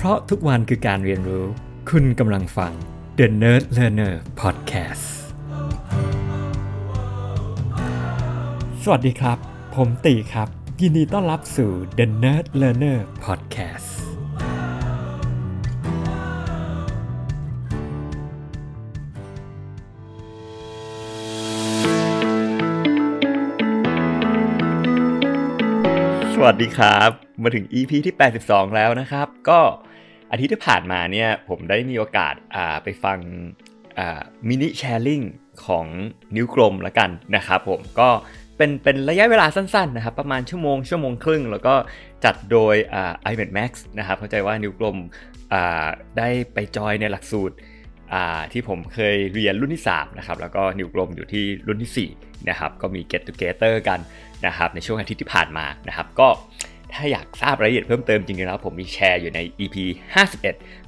เพราะทุกวันคือการเรียนรู้คุณกำลังฟัง The Nerd Learner Podcast สวัสดีครับผมตีครับยินดีต้อนรับสู่ The Nerd Learner Podcast สวัสดีครับมาถึง EP ที่ 82 แล้วนะครับก็อาทิตย์ที่ผ่านมาเนี่ยผมได้มีโอกาสไปฟังมินิแชร์ลิงของนิ้วกลมละกันนะครับผมก็เป็นระยะเวลาสั้นๆนะครับประมาณชั่วโมงครึ่งแล้วก็จัดโดยiMed Max นะครับเข้าใจว่านิ้วกลมได้ไปจอยในหลักสูตรที่ผมเคยเรียนรุ่นที่3นะครับแล้วก็นิ้วกลมอยู่ที่รุ่นที่4นะครับก็มี Get Together กันนะครับในช่วงอาทิตย์ที่ผ่านมานะครับก็ถ้าอยากทราบรายละเอียดเพิ่มเติมจริงๆแล้วผมมีแชร์อยู่ใน EP 51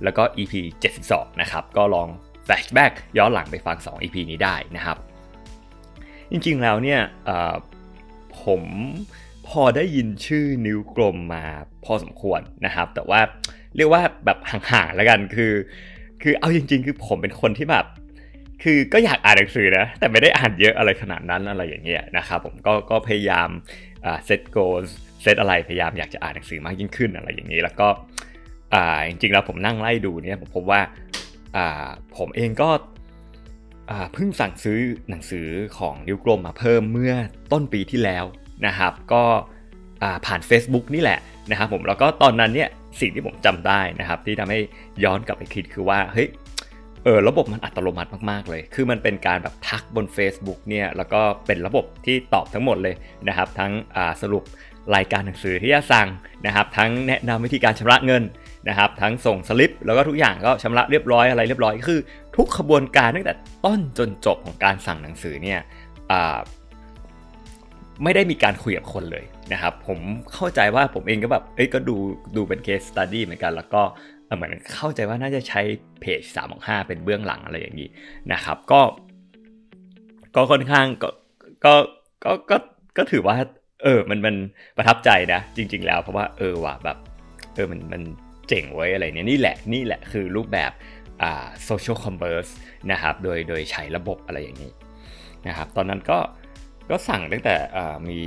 แล้วก็ EP 72นะครับก็ลองแฟลชแบ็กย้อนหลังไปฟัง2 EP นี้ได้นะครับจริงๆแล้วเนี่ยผมพอได้ยินชื่อนิ้วกลมมาพอสมควรนะครับแต่ว่าเรียกว่าแบบห่างๆแล้วกันคือเอาจริงๆคือผมเป็นคนที่แบบคือก็อยากอ่านหนังสือนะแต่ไม่ได้อ่านเยอะอะไรขนาดนั้นอะไรอย่างเงี้ยนะครับผมก็พยายามเซตโกลเซตอะไรพยายามอยากจะอ่านหนังสือมากยิ่งขึ้นอะไรอย่างนี้แล้วก็จริงๆแล้วผมนั่งไล่ดูเนี่ยผมพบว่าผมเองก็เพิ่งสั่งซื้อหนังสือของนิ้วกลมมาเพิ่มเมื่อต้นปีที่แล้วนะครับก็ผ่าน Facebook นี่แหละนะครับผมแล้วก็ตอนนั้นเนี่ยสิ่งที่ผมจำได้นะครับที่ทำให้ย้อนกลับไปคิดคือว่าเฮ้ยระบบมันอัตโนมัติมากๆเลยคือมันเป็นการแบบทักบน Facebook เนี่ยแล้วก็เป็นระบบที่ตอบทั้งหมดเลยนะครับทั้งสรุปรายการหนังสือที่จะสั่งนะครับทั้งแนะนำวิธีการชำระเงินนะครับทั้งส่งสลิปแล้วก็ทุกอย่างก็ชำระเรียบร้อยอะไรเรียบร้อยคือทุกขบวนการตั้งแต่ต้นจนจบของการสั่งหนังสือเนี่ยไม่ได้มีการคุยกับคนเลยนะครับผมเข้าใจว่าผมเองก็แบบก็ดูเป็น case study เหมือนกันแล้วก็เหมือนเข้าใจว่าน่าจะใช้เพจ365เป็นเบื้องหลังอะไรอย่างนี้นะครับก็ค่อนข้างก็ถือว่ามันประทับใจนะจริงๆแล้วเพราะว่าว่ะแบบมันเจ๋งไว้อะไรเนี่ยนี่แหละคือรูปแบบsocial commerce นะครับโดยใช้ระบบอะไรอย่างนี้นะครับตอนนั้นก็สั่งตั้งแต่มี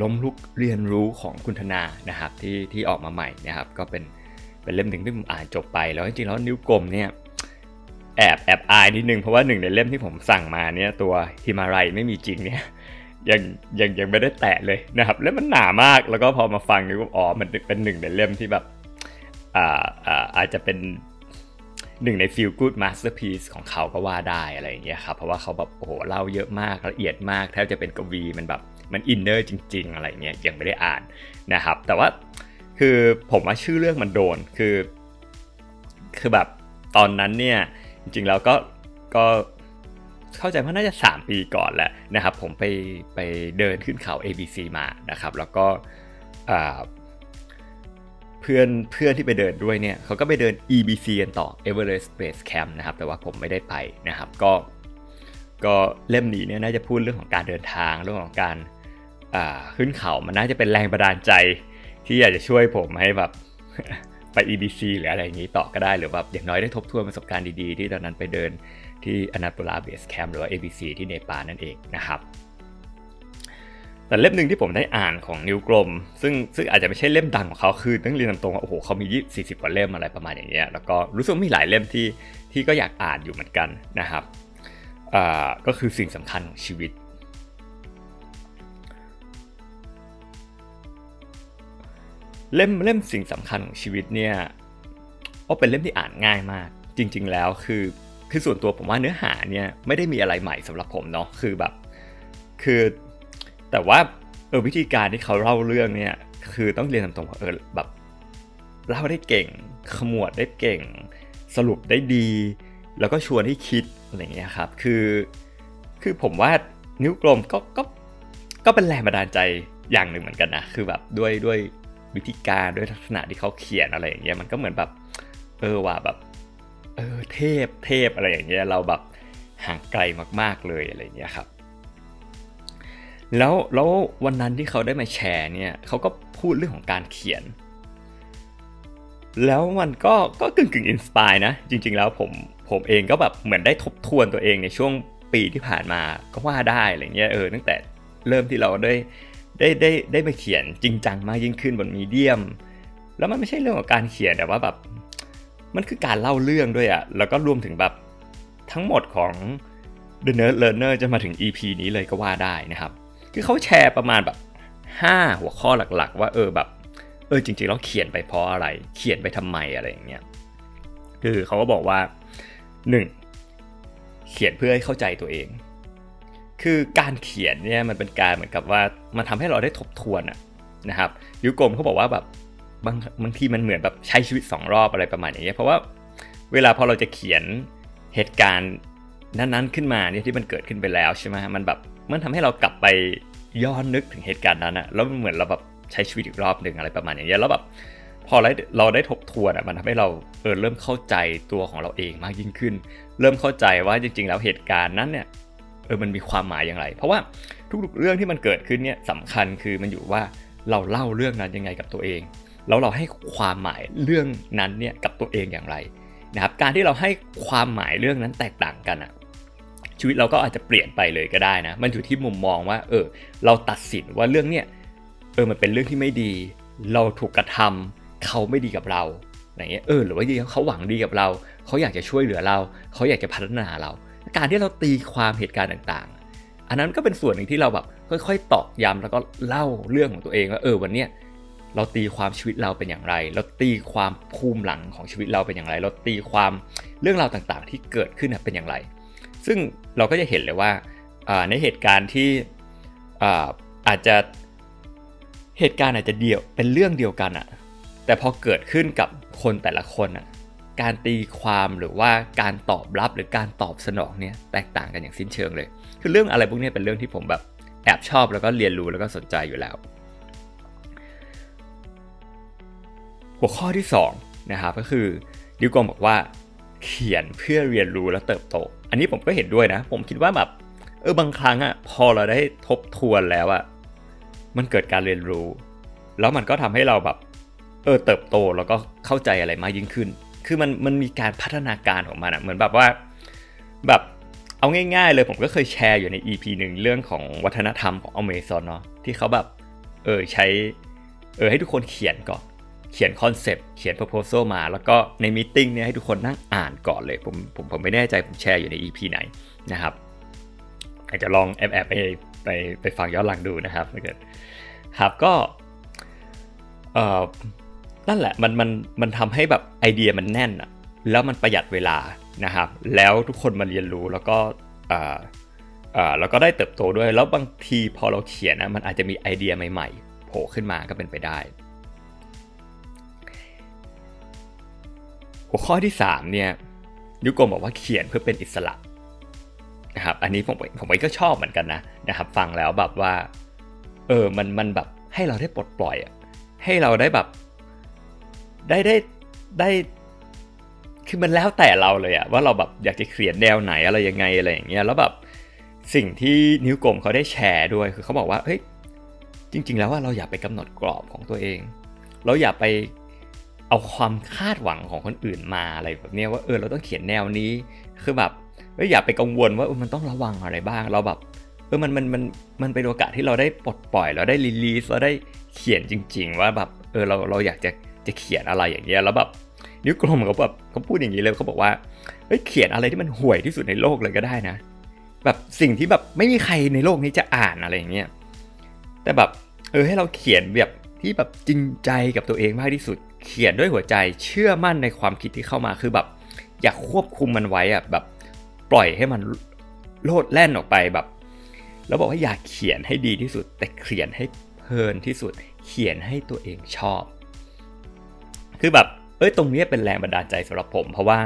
ล้มลุกเรียนรู้ของคุณธนานะครับที่ออกมาใหม่นะครับก็เป็นเล่มหนึ่งที่ผมอ่านจบไปแล้วจริงๆแล้วนิ้วกลมเนี่ยแอบอายนิดนึงเพราะว่าหนึ่งในเล่มที่ผมสั่งมาเนี่ยตัวฮิมาลัยไม่มีจริงเนี่ยยังไม่ได้แตะเลยนะครับแล้วมันหนามากแล้วก็พอมาฟังนี่ก็มันเป็นหนึ่งในเล่มที่แบบอาจจะเป็นหนึ่งใน feel good masterpiece ของเขาก็ว่าได้อะไรอย่างเงี้ยครับเพราะว่าเขาแบบโอ้โหเล่าเยอะมากละเอียดมากแทบจะเป็นกวีมันแบบมันอินเนอร์จริงๆอะไรเงี้ยยังไม่ได้อ่านนะครับแต่ว่าคือผมว่าชื่อเรื่องมันโดนคือแบบตอนนั้นเนี่ยจริงๆแล้วก็เข้าใจว่าน่าจะ3ปีก่อนแล้วนะครับผมไปเดินขึ้นเขา ABC มานะครับแล้วก็เพื่อนที่ไปเดินด้วยเนี่ยเขาก็ไปเดิน EBC กันต่อ Everest Base Camp นะครับแต่ว่าผมไม่ได้ไปนะครับก็เล่มนี้เนี่ยน่าจะพูดเรื่องของการเดินทางเรื่องของการขึ้นเขามันน่าจะเป็นแรงบันดาลใจที่อยากจะช่วยผมให้แบบไป EBC หรืออะไรอย่างนี้ต่อก็ได้หรือแบบอย่างน้อยได้ทบทวนประสบการณ์ดีๆที่ตอนนั้นไปเดินที่ Annapurna Base Camp หรือว่า ABC ที่เนปาลนั่นเองนะครับแต่เล่มหนึ่งที่ผมได้อ่านของนิ้วกลมซึ่งอาจจะไม่ใช่เล่มดังของเขาคือต้องเรียนตรงว่าโอ้โหเขามี40กว่าเล่มอะไรประมาณอย่างเงี้ยแล้วก็รู้สึกมีหลายเล่มที่ก็อยากอ่านอยู่เหมือนกันนะครับก็คือสิ่งสำคัญของชีวิตเล่มสิ่งสำคัญของชีวิตเนี่ยเป็นเล่มที่อ่านง่ายมากจริงๆแล้วคือส่วนตัวผมว่าเนื้อหาเนี่ยไม่ได้มีอะไรใหม่สำหรับผมเนาะคือแบบคือแต่ว่าวิธีการที่เขาเล่าเรื่องเนี่ยคือต้องเรียนตรงๆแบบเล่าได้เก่งขมวดได้เก่งสรุปได้ดีแล้วก็ชวนให้คิดอะไรอย่างเงี้ยครับคือผมว่านิ้วกลมก็เป็นแรงบันดาลใจอย่างหนึ่งเหมือนกันนะคือแบบด้วยวิธีการด้วยลักษณะที่เขาเขียนอะไรอย่างเงี้ยมันก็เหมือนแบบว่าแบบเทพอะไรอย่างเงี้ยเราแบบห่างไกลมากๆเลยอะไรอย่างเงี้ยครับแล้ววันนั้นที่เขาได้มาแชร์เนี่ยเขาก็พูดเรื่องของการเขียน แล้วมันก็กึ่งอินสไปร์นะจริงๆแล้วผมเองก็แบบเหมือนได้ทบทวนตัวเองในช่วงปีที่ผ่านมาก็ว่าได้อะไรเงี้ยตั้งแต่เริ่มที่เราได้มาเขียนจริงจังมากยิ่งขึ้นบน Medium แล้วมันไม่ใช่เรื่องของการเขียนแต่ว่าแบบมันคือการเล่าเรื่องด้วยอ่ะแล้วก็รวมถึงแบบทั้งหมดของ The Nerd Learner จะมาถึง EP นี้เลยก็ว่าได้นะครับคือเขาแชร์ประมาณแบบ5หัวข้อหลักๆว่าแบบจริงๆแล้วเขียนไปเพราะอะไรเขียนไปทำไมอะไรอย่างเงี้ยคือเขาก็บอกว่า1เขียนเพื่อให้เข้าใจตัวเองคือการเขียนเนี่ยมันเป็นการเหมือนกับว่ามันทำให้เราได้ทบทวนนะครับยุกลมเขาบอกว่าแบบบางทีมันเหมือนแบบใช้ชีวิต2รอบอะไรประมาณอย่างเงี้ยเพราะว่าเวลาพอเราจะเขียนเหตุการณ์นั้นๆขึ้นมาเนี่ยที่มันเกิดขึ้นไปแล้วใช่ไหมมันแบบมันทำให้เรากลับไปย้อนนึกถึงเหตุการณ์นั้นแล้วเหมือนเราแบบใช้ชีวิตอีกรอบหนึ่งอะไรประมาณอย่างเงี้ยแล้วแบบพอเราได้ทบทวนมันทำให้เราเริ่มเข้าใจตัวของเราเองมากยิ่งขึ้นเริ่มเข้าใจว่าจริงๆแล้วเหตุการณ์นั้นเนี่ยมันมีความหมายอย่างไรเพราะว่าทุกๆเรื่องที่มันเกิดขึ้นเนี่ยสำคัญคือมันอยู่ว่าเราเล่าเรื่องนั้นยังไงกับตัวเองแล้วเราให้ความหมายเรื่องนั้นเนี่ยกับตัวเองอย่างไรนะครับการที่เราให้ความหมายเรื่องนั้นแตกต่างกันชีวิตเราก็อาจจะเปลี่ยนไปเลยก็ได้นะมันอยู่ที่มุมมองว่าเราตัดสินว่าเรื่องเนี่ยมันเป็นเรื่องที่ไม่ดีเราถูกกระทำเขาไม่ดีกับเราอะไรเงี้ยหรือว่าเขาหวังดีกับเราเขาอยากจะช่วยเหลือเราเขาอยากจะพัฒนาเราการที่เราตีความเหตุการณ์ต่างๆอันนั้นก็เป็นส่วนหนึ่งที่เราแบบค่อยๆตอกย้ำแล้วก็เล่าเรื่องของตัวเองว่าวันเนี้ยเราตีความชีวิตเราเป็นอย่างไรเราตีความภูมิหลังของชีวิตเราเป็นอย่างไรเราตีความเรื่องราวต่างๆที่เกิดขึ้นเป็นอย่างไรซึ่งเราก็จะเห็นเลยว่าในเหตุการณ์ที่เหตุการณ์อาจจะเดียวเป็นเรื่องเดียวกันแต่พอเกิดขึ้นกับคนแต่ละคนการตีความหรือว่าการตอบรับหรือการตอบสนองเนี่ยแตกต่างกันอย่างสิ้นเชิงเลยคือเรื่องอะไรพวกนี้เป็นเรื่องที่ผมแบบแอบชอบแล้วก็เรียนรู้แล้วก็สนใจอยู่แล้วหัวข้อที่2นะครับก็คือดิวกอมบอกว่าเขียนเพื่อเรียนรู้และเติบโตอันนี้ผมก็เห็นด้วยนะผมคิดว่าแบบบางครั้งพอเราได้ทบทวนแล้วมันเกิดการเรียนรู้แล้วมันก็ทำให้เราแบบเติบโตแล้วก็เข้าใจอะไรมากยิ่งขึ้นคือมันมีการพัฒนาการของมันเหมือนแบบว่าแบบเอาง่ายๆเลยผมก็เคยแชร์อยู่ใน EP 1เรื่องของวัฒนธรรมของ Amazon เนาะที่เขาแบบใช้ให้ทุกคนเขียนก่อนเขียนคอนเซปต์เขียน proposal มาแล้วก็ในมีตติ้งเนี่ยให้ทุกคนนั่งอ่านก่อนเลยผมไม่แน่ใจผมแชร์อยู่ใน EP ไหนนะครับอาจจะลองแอบไปฟังย้อนหลังดูนะครับถ้าเกิดครับก็นั่นแหละมันทำให้แบบไอเดียมันแน่นแล้วมันประหยัดเวลานะครับแล้วทุกคนมาเรียนรู้แล้วก็ได้เติบโตด้วยแล้วบางทีพอเราเขียนมันอาจจะมีไอเดียใหม่ๆโผล่ขึ้นมาก็เป็นไปได้หัวข้อที่3เนี่ยยุกลมบอกว่าเขียนเพื่อเป็นอิสระนะครับอันนี้ผมก็ชอบเหมือนกันนะครับฟังแล้วแบบว่ามันแบบให้เราได้ปลดปล่อยให้เราได้แบบได้คือมันแล้วแต่เราเลยว่าเราแบบอยากจะเขียนแนวไหนอะไรยังไงอะไรอย่างเงี้ยแล้วแบบสิ่งที่นิ้วกลมเขาได้แชร์ด้วยคือเขาบอกว่าเฮ้ยจริงๆแล้วว่าเราอย่าไปกำหนดกรอบของตัวเองเราอย่าไปเอาความคาดหวังของคนอื่นมาอะไรแบบเนี้ยว่าเราต้องเขียนแนวนี้คือแบบอย่าไปกังวลว่ามันต้องระวังอะไรบ้างเราแบบมันเป็นโอกาสที่เราได้ปลดปล่อยเราได้รีลีสเราได้เขียนจริงๆว่าแบบเราอยากจะเขียนอะไรอย่างเงี้ยแล้วแบบนิ้วกลมเขาแบบเขาพูดอย่างนี้เลยเขาบอกว่าเฮ้ยเขียนอะไรที่มันห่วยที่สุดในโลกเลยก็ได้นะแบบสิ่งที่แบบไม่มีใครในโลกนี้จะอ่านอะไรอย่างเงี้ยแต่แบบให้เราเขียนแบบที่แบบจริงใจกับตัวเองมากที่สุดเขียนด้วยหัวใจเชื่อมั่นในความคิดที่เข้ามาคือแบบอยากควบคุมมันไว้แบบปล่อยให้มันโลดแล่นออกไปแบบแล้วบอกว่าอยากเขียนให้ดีที่สุดแต่เขียนให้เพลินที่สุดเขียนให้ตัวเองชอบคือแบบตรงนี้เป็นแรงบันดาลใจสำหรับผมเพราะว่า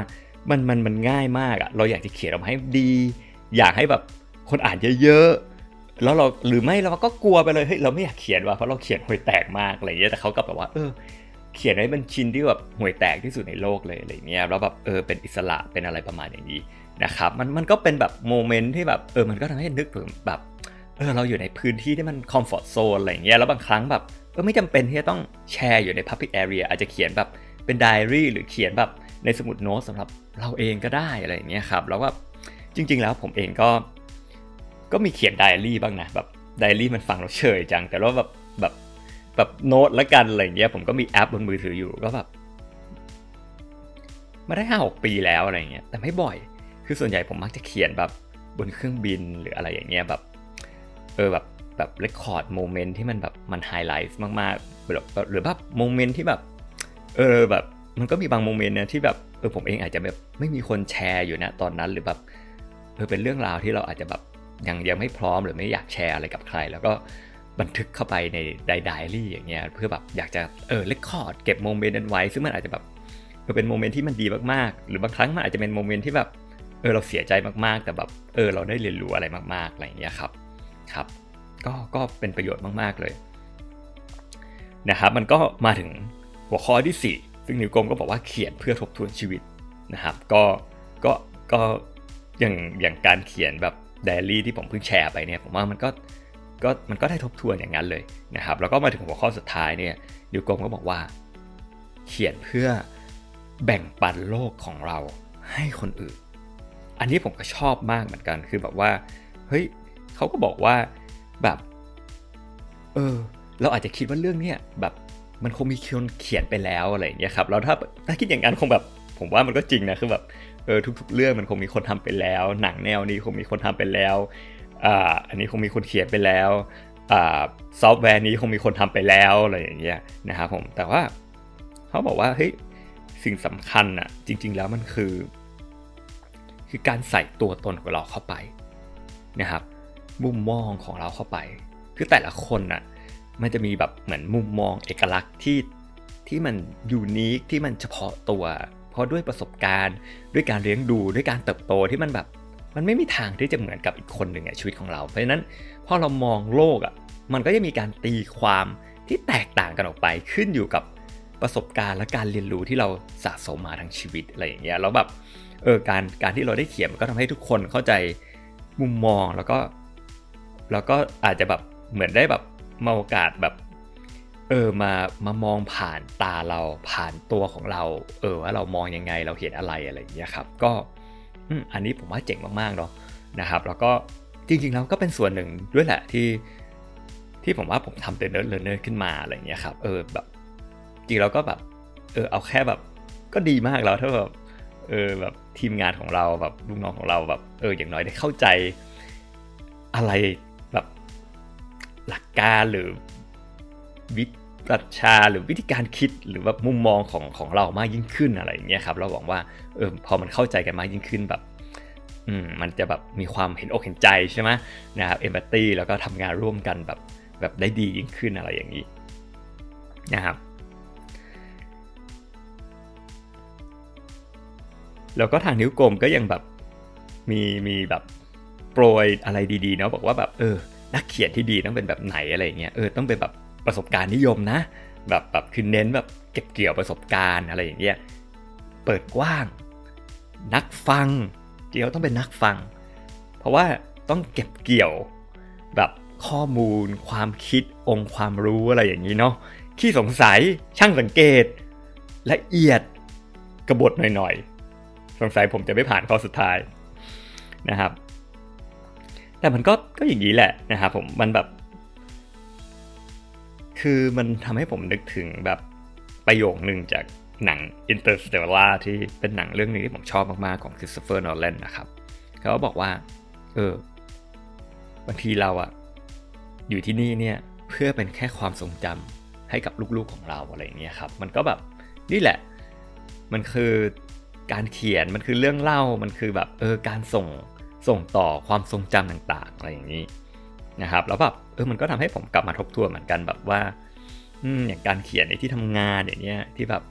มันง่ายมากเราอยากจะเขียนออกมาให้ดีอยากให้แบบคนอ่านเยอะๆแล้วเราหรือไม่เราก็กลัวไปเลยเฮ้ยเราไม่อยากเขียนว่ะเพราะเราเขียนห่วยแตกมากอะไรอย่างเงี้ยแต่เขากลับแบบว่าเขียนให้มันชินที่แบบห่วยแตกที่สุดในโลกเลยอะไรเงี้ยแล้วแบบเป็นอิสระเป็นอะไรประมาณอย่างนี้นะครับมันก็เป็นแบบโมเมนต์ที่แบบมันก็ทำให้นึกถึงแบบเราอยู่ในพื้นที่ที่มันคอมฟอร์ตโซนอะไรอย่างเงี้ยแล้วบางครั้งแบบไม่จำเป็นที่จะต้องแชร์อยู่ใน public area อาจจะเขียนแบบ เป็นไดอารี่หรือเขียนแบบในสมุดโน้ตสำหรับเราเองก็ได้อะไรอย่างเงี้ยครับแล้วก็จริงๆแล้วผมเองก็มีเขียนไดอารี่บ้างนะแบบไดอารี่มันฟังเราเฉยจังแต่ว่าแบบโน้ตละกันอะไรอย่างเงี้ยผมก็มีแอปบนมือถืออยู่ก็แบบมาได้ 5-6 ปีแล้วอะไรอย่างเงี้ยแต่ไม่บ่อยคือส่วนใหญ่ผมมักจะเขียนแบบบนเครื่องบินหรืออะไรอย่างเงี้ยแบบแบบเรคคอร์ดโมเมนต์ที่มันแบบมันไฮไลท์มากๆหรือแบบโมเมนต์ที่แบบแบบมันก็มีบางโมเมนต์นะที่แบบผมเองอาจจะแบบไม่มีคนแชร์อยู่นะตอนนั้นหรือแบบเป็นเรื่องราวที่เราอาจจะแบบยังไม่พร้อมหรือไม่อยากแชร์อะไรกับใครแล้วก็บันทึกเข้าไปในไดอารี่อย่างเงี้ยเพื่อแบบอยากจะเรคคอร์ดเก็บโมเมนต์นั้นไว้ซึ่งมันอาจจะแบบเป็นโมเมนต์ที่มันดีมากๆหรือบางครั้งมันอาจจะเป็นโมเมนต์ที่แบบเราเสียใจมากๆแต่แบบเราได้เรียนรู้อะไรมากๆอะไรอย่างเงี้ยครับก็เป็นประโยชน์มากๆเลยนะครับมันก็มาถึงหัวข้อที่4ซึ่งนิวกรมก็บอกว่าเขียนเพื่อทบทวนชีวิตนะครับก็อย่างการเขียนแบบไดอารี่ที่ผมเพิ่งแชร์ไปเนี่ยผมว่ามันก็ได้ทบทวนอย่างนั้นเลยนะครับแล้วก็มาถึงหัวข้อสุดท้ายเนี่ยนิวกรมก็บอกว่าเขียนเพื่อแบ่งปันโลกของเราให้คนอื่นอันนี้ผมก็ชอบมากเหมือนกันคือแบบว่าเฮ้ยเขาก็บอกว่าแบบเราอาจจะคิดว่าเรื่องเนี้ยแบบมันคงมีคนเขียนไปแล้วอะไรอย่างเงี้ยครับแล้วถ้าคิดอย่างนั้นคงแบบผมว่ามันก็จริงนะคือแบบทุกๆเรื่องมันคงมีคนทำไปแล้วหนังแนวนี้คงมีคนทำไปแล้วอันนี้คงมีคนเขียนไปแล้วซอฟต์แวร์นี้คงมีคนทำไปแล้วอะไรอย่างเงี้ยนะครับผมแต่ว่าเขาบอกว่าเฮ้ยสิ่งสำคัญอ่ะจริงๆแล้วมันคือการใส่ตัวตนของเราเข้าไปนะครับมุมมองของเราเข้าไปคือแต่ละคนน่ะมันจะมีแบบเหมือนมุมมองเอกลักษณ์ที่มันยูนิคที่มันเฉพาะตัวเพราะด้วยประสบการณ์ด้วยการเลี้ยงดูด้วยการเติบโตที่มันแบบมันไม่มีทางที่จะเหมือนกับอีกคนหนึ่งในชีวิตของเราเพราะฉะนั้นพอเรามองโลกอ่ะมันก็จะมีการตีความที่แตกต่างกันออกไปขึ้นอยู่กับประสบการณ์และการเรียนรู้ที่เราสะสมมาทั้งชีวิตอะไรอย่างเงี้ยแล้วแบบการที่เราได้เขียนมันก็ทำให้ทุกคนเข้าใจมุมมองแล้วก็อาจจะแบบเหมือนได้แบบมาโอกาสแบบมามองผ่านตาเราผ่านตัวของเราว่าเรามองยังไงเราเห็นอะไรอย่างเงี้ยครับก็อันนี้ผมว่าเจ๋งมากๆเนาะนะครับแล้วก็จริงๆแล้วก็เป็นส่วนหนึ่งด้วยแหละที่ผมว่าผมทำThe Nerd Learner ขึ้นมาอะไรอย่างเงี้ยครับแบบจริงเราก็แบบเอาแค่แบบก็ดีมากแล้วถ้าแบบแบบทีมงานของเราแบบลูกน้องของเราแบบอย่างน้อยได้เข้าใจอะไรแบบหลักการหรือวิปรัชญาหรือวิธีการคิดหรือแบบมุมมองของเรามากยิ่งขึ้นอะไรอย่างเงี้ยครับเราหวังว่าพอมันเข้าใจกันมากยิ่งขึ้นแบบมันจะแบบมีความเห็นอกเห็นใจใช่ไหมนะครับเอมพัตตีแล้วก็ทำงานร่วมกันแบบได้ดียิ่งขึ้นอะไรอย่างนี้นะครับแล้วก็ทางนิ้วกลมก็ยังแบบมีแบบโปรยอะไรดีๆเนาะบอกว่าแบบนักเขียนที่ดีต้องเป็นแบบไหนอะไรเงี้ยต้องเป็นแบบประสบการณ์นิยมนะแบบคือเน้นแบบเก็บเกี่ยวประสบการณ์อะไรอย่างเงี้ยเปิดกว้างนักฟังเดี๋ยวต้องเป็นนักฟังเพราะว่าต้องเก็บเกี่ยวแบบข้อมูลความคิดองค์ความรู้อะไรอย่างนี้เนาะขี้สงสัยช่างสังเกตละเอียดกบฏหน่อยสงสัยผมจะไม่ผ่านข้อสุดท้ายนะครับแต่มันก็อย่างนี้แหละนะครับผมมันแบบคือมันทำให้ผมนึกถึงแบบประโยคนึงจากหนัง Interstellar ที่เป็นหนังเรื่องนึงที่ผมชอบมากๆของ Christopher Nolan นะครับเขาบอกว่าบางทีเราอะอยู่ที่นี่เนี่ยเพื่อเป็นแค่ความทรงจำให้กับลูกๆของเราอะไรอย่างเงี้ยครับมันก็แบบนี่แหละมันคือการเขียนมันคือเรื่องเล่ามันคือแบบการส่งต่อความทรงจำต่างๆอะไรอย่างนี้นะครับแล้วแบบมันก็ทำให้ผมกลับมาทบทวนเหมือนกันแบบว่าอย่างการเขียนในที่ทำงานอย่างเงี้ยที่แบบ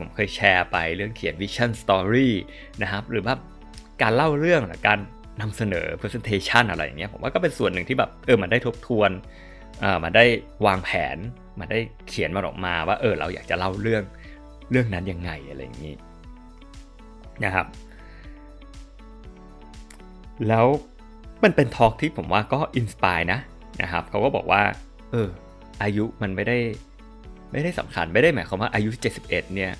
ผมเคยแชร์ไปเรื่องเขียน Vision Story นะครับหรือแบบการเล่าเรื่องหรือการนำเสนอ Presentation อะไรอย่างเงี้ยผมว่าก็เป็นส่วนหนึ่งที่แบบมันได้ทบทวนมันได้วางแผนมันได้เขียนมันออกมาว่าเราอยากจะเล่าเรื่องนั้นยังไงอะไรอย่างนี้นะครับแล้วมันเป็นทอล์คที่ผมว่าก็อินสไปร์นะครับเขาก็บอกว่าอายุมันไม่ได้สำคัญไม่ได้หมายความว่าอายุ71เนี่ย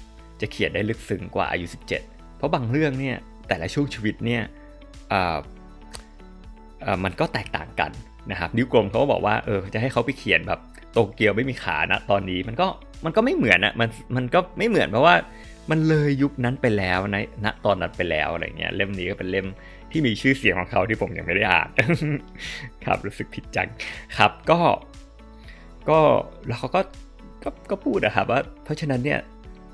จะเขียนได้ลึกซึ้งกว่าอายุ17เพราะบางเรื่องเนี่ยแต่ละช่วงชีวิตเนี่ยมันก็แตกต่างกันนะครับนิ้วกลมเขาบอกว่าจะให้เขาไปเขียนแบบโตเกียวไม่มีขานะตอนนี้มันก็ไม่เหมือนนะมันก็ไม่เหมือนเพราะว่ามันเลยยุคนั้นไปแล้วนะณตอนนั้นไปแล้วอะไรเงี้ยเล่มนี้ก็เป็นเล่มที่มีชื่อเสียงของเขาที่ผมยังไม่ได้อ่าน ครับรู้สึกผิดจังครับก็แล้วเขาก็พูดนะครับว่าเพราะฉะนั้นเนี่ย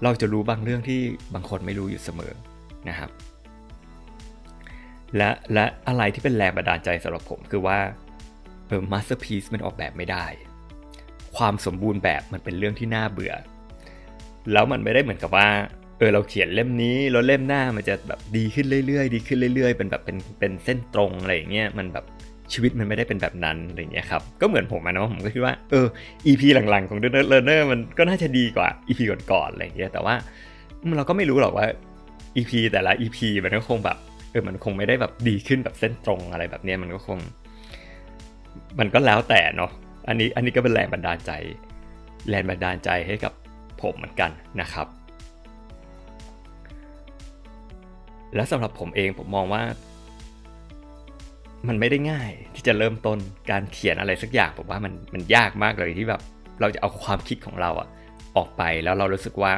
เราจะรู้บางเรื่องที่บางคนไม่รู้อยู่เสมอนะครับและอะไรที่เป็นแรงบันดาลใจสำหรับผมคือว่ามาสเตอร์พีซมันออกแบบไม่ได้ความสมบูรณ์แบบมันเป็นเรื่องที่น่าเบื่อแล้วมันไม่ได้เหมือนกับว่าเราเขียนเล่มนี้แล้วเล่มหน้ามันจะแบบดีขึ้นเรื่อยๆดีขึ้นเรื่อยๆเป็นแบบเป็นเส้นตรงอะไรอย่างเงี้ยมันแบบชีวิตมันไม่ได้เป็นแบบนั้นอะไรอย่างเงี้ยครับก็เหมือนผมอ่ะเนาะผมก็คิดว่าEP หลังๆของ The Nerd Learner มันก็น่าจะดีกว่า EP ก่อนๆอะไรอย่างเงี้ยแต่ว่าเราก็ไม่รู้หรอกว่า EP แต่ละ EP มันก็คงแบบมันคงไม่ได้แบบดีขึ้นแบบเส้นตรงอะไรแบบเนี้ยมันก็คงมันก็แล้วแต่เนาะอันนี้ก็เป็นแรงบันดาลใจให้กับผมเหมือนกันนะครับและสำหรับผมเองผมมองว่ามันไม่ได้ง่ายที่จะเริ่มต้นการเขียนอะไรสักอย่างผมว่ามันยากมากเลยที่แบบเราจะเอาความคิดของเราออกไปแล้วเรารู้สึกว่า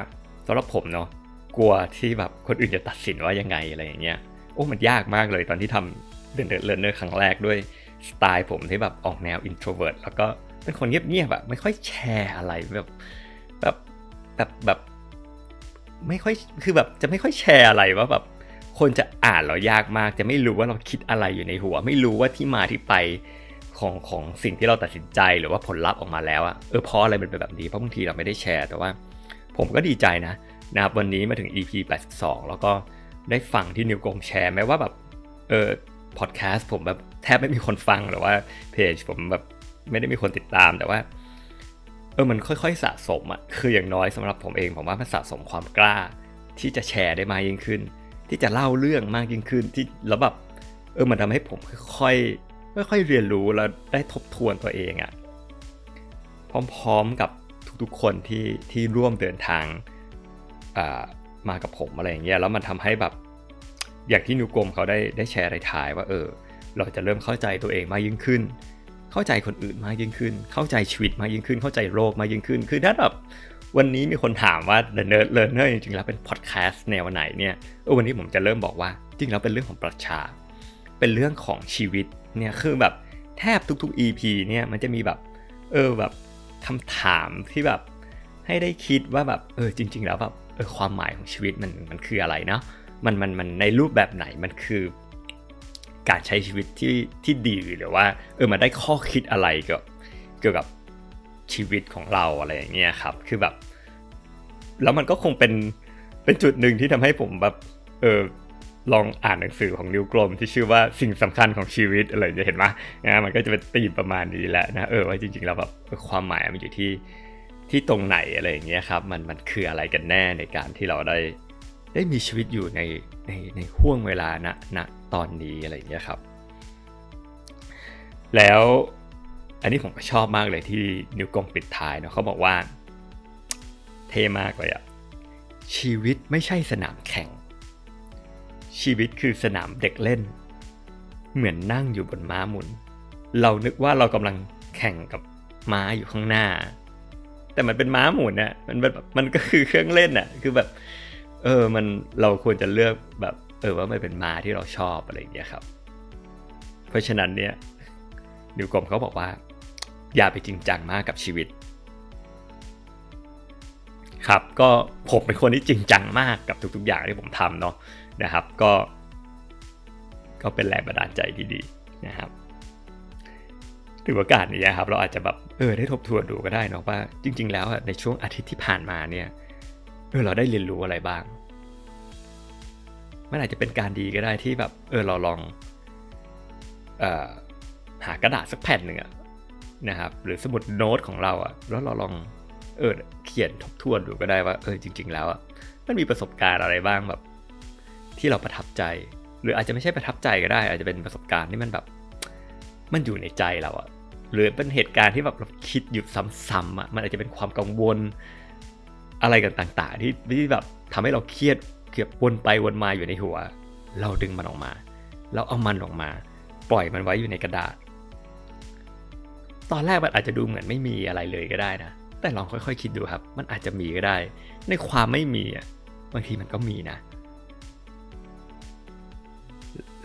สำหรับผมเนาะกลัวที่แบบคนอื่นจะตัดสินว่ายังไงอะไรอย่างเงี้ยโอ้มันยากมากเลยตอนที่ทำThe Nerd Learner ครั้งแรกด้วยสไตล์ผมที่แบบออกแนว introvert แล้วก็เป็นคนเงียบๆไม่ค่อยแชร์อะไรแบบไม่ค่อยคือแบบจะไม่ค่อยแชร์อะไรว่าแบบคนจะอ่านเรายากมากจะไม่รู้ว่าเราคิดอะไรอยู่ในหัวไม่รู้ว่าที่มาที่ไปของสิ่งที่เราตัดสินใจหรือว่าผลลัพธ์ออกมาแล้วเพราะอะไรมันเป็นแบบนี้เพราะบางทีเราไม่ได้แชร์แต่ว่าผมก็ดีใจนะครับวันนี้มาถึง EP 82แล้วก็ได้ฟังที่นิวกรมแชร์แม้ว่าแบบพอดแคสต์ผมแบบแทบไม่มีคนฟังหรือว่าเพจผมแบบไม่ได้มีคนติดตามแต่ว่ามันค่อยๆสะสมคืออย่างน้อยสำหรับผมเองผมว่ามันสะสมความกล้าที่จะแชร์ได้มากยิ่งขึ้นที่จะเล่าเรื่องมากยิ่งขึ้นที่แล้วแบบมันทำให้ผมค่อยๆเรียนรู้แล้วได้ทบทวนตัวเองพร้อมๆกับทุกๆคนที่ร่วมเดินทางมากับผมอะไรอย่างเงี้ยแล้วมันทำให้แบบอย่างที่นิวกรมเขาได้แชร์ได้ถ่ายว่าเราจะเริ่มเข้าใจตัวเองมากยิ่งขึ้นเข้าใจคนอื่นมากยิ่งขึ้นเข้าใจชีวิตมากยิ่งขึ้นเข้าใจโลกมากยิ่งขึ้นคือถ้าแบบวันนี้มีคนถามว่า The Nerd Learner จริงๆแล้วเป็นพอดแคสต์แนวไหนเนี่ยวันนี้ผมจะเริ่มบอกว่าจริงแล้วเป็นเรื่องของปรัชญาเป็นเรื่องของชีวิตเนี่ยคือแบบแทบทุกๆ EP เนี่ยมันจะมีแบบแบบคำถามที่แบบให้ได้คิดว่าแบบจริงๆแล้วแบบความหมายของชีวิตมันคืออะไรเนาะมันในรูปแบบไหนมันคือการใช้ชีวิตที่ดีหรือว่ามาได้ข้อคิดอะไรเกี่ยวกับชีวิตของเราอะไรอย่างเงี้ยครับคือแบบแล้วมันก็คงเป็นจุดหนึ่งที่ทำให้ผมแบบลองอ่านหนังสือของนิวกรมที่ชื่อว่าสิ่งสำคัญของชีวิตอะไรจะเห็นไหมนะมันก็จะเป็นตีมประมาณนี้แหละนะว่าจริงๆแล้วแบบความหมายมันอยู่ที่ตรงไหนอะไรอย่างเงี้ยครับมันคืออะไรกันแน่ในการที่เราได้มีชีวิตอยู่ในห้วงเวลาณตอนนี้อะไรอย่างเงี้ยครับแล้วอันนี้ผมก็ชอบมากเลยที่นิวกรมปิดท้ายเนาะเขาบอกว่าเท่มากเลยชีวิตไม่ใช่สนามแข่งชีวิตคือสนามเด็กเล่นเหมือนนั่งอยู่บนม้าหมุนเรานึกว่าเรากำลังแข่งกับม้าอยู่ข้างหน้าแต่มันเป็นม้าหมุนนะมันแบบมันก็คือเครื่องเล่นคือแบบมันเราควรจะเลือกแบบว่ามันเป็นม้าที่เราชอบอะไรอย่างเงี้ยครับเพราะฉะนั้นเนี่ยนิวกรมเขาบอกว่าอย่าไปจริงจังมากกับชีวิตครับก็ผมเป็นคนที่จริงจังมากกับทุกๆอย่างที่ผมทำเนาะนะครับก็เป็นแรงบันดาลใจที่ดีนะครับถือโอกาสนี้ครับเราอาจจะแบบได้ทบทวนดูก็ได้เนาะว่าจริงๆแล้วในช่วงอาทิตย์ที่ผ่านมาเนี่ยเราได้เรียนรู้อะไรบ้างมันอาจจะเป็นการดีก็ได้ที่แบบเราลองหากระดาษสักแผ่นหนึ่งนะครับหรือสมุดโน้ตของเราแล้วเราลองเขียนทบทวนดูก็ได้ว่าจริงๆแล้วมันมีประสบการณ์อะไรบ้างแบบที่เราประทับใจหรืออาจจะไม่ใช่ประทับใจก็ได้อาจจะเป็นประสบการณ์ที่มันแบบมันอยู่ในใจเราหรือเป็นเหตุการณ์ที่แบบเราคิดอยู่ซ้ำๆมันอาจจะเป็นความกังวลอะไรกันต่างๆที่แบบ ทำให้เราเครียดเกือบวนไปวนมาอยู่ในหัวเราดึงมันออกมาเราเอามันออกมาปล่อยมันไว้อยู่ในกระดาษตอนแรกมันอาจจะดูเหมือนไม่มีอะไรเลยก็ได้นะแต่ลองค่อยๆคิดดูครับมันอาจจะมีก็ได้ในความไม่มีบางทีมันก็มีนะ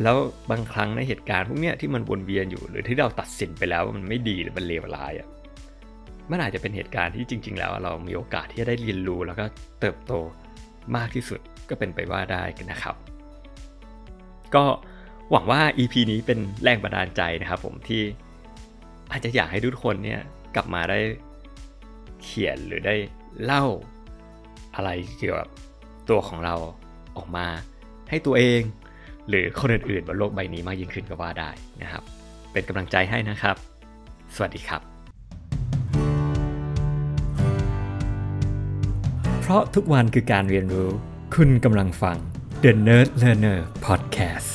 แล้วบางครั้งในเหตุการณ์พวกเนี้ยที่มันวนเวียนอยู่หรือที่เราตัดสินไปแล้วว่ามันไม่ดีหรือมันเลวร้ายมันอาจจะเป็นเหตุการณ์ที่จริงๆแล้วเรามีโอกาสที่จะได้เรียนรู้แล้วก็เติบโตมากที่สุดก็เป็นไปว่าได้กันนะครับก็หวังว่า EP นี้เป็นแรงบันดาลใจนะครับผมที่อาจจะอยากให้ทุกคนเนี่ยกลับมาได้เขียนหรือได้เล่าอะไรเกี่ยวกับตัวของเราออกมาให้ตัวเองหรือคนอื่นๆบนโลกใบนี้มากยิ่งขึ้นก็ว่าได้นะครับเป็นกำลังใจให้นะครับสวัสดีครับเพราะทุกวันคือการเรียนรู้คุณกำลังฟัง The Nerd Learner Podcast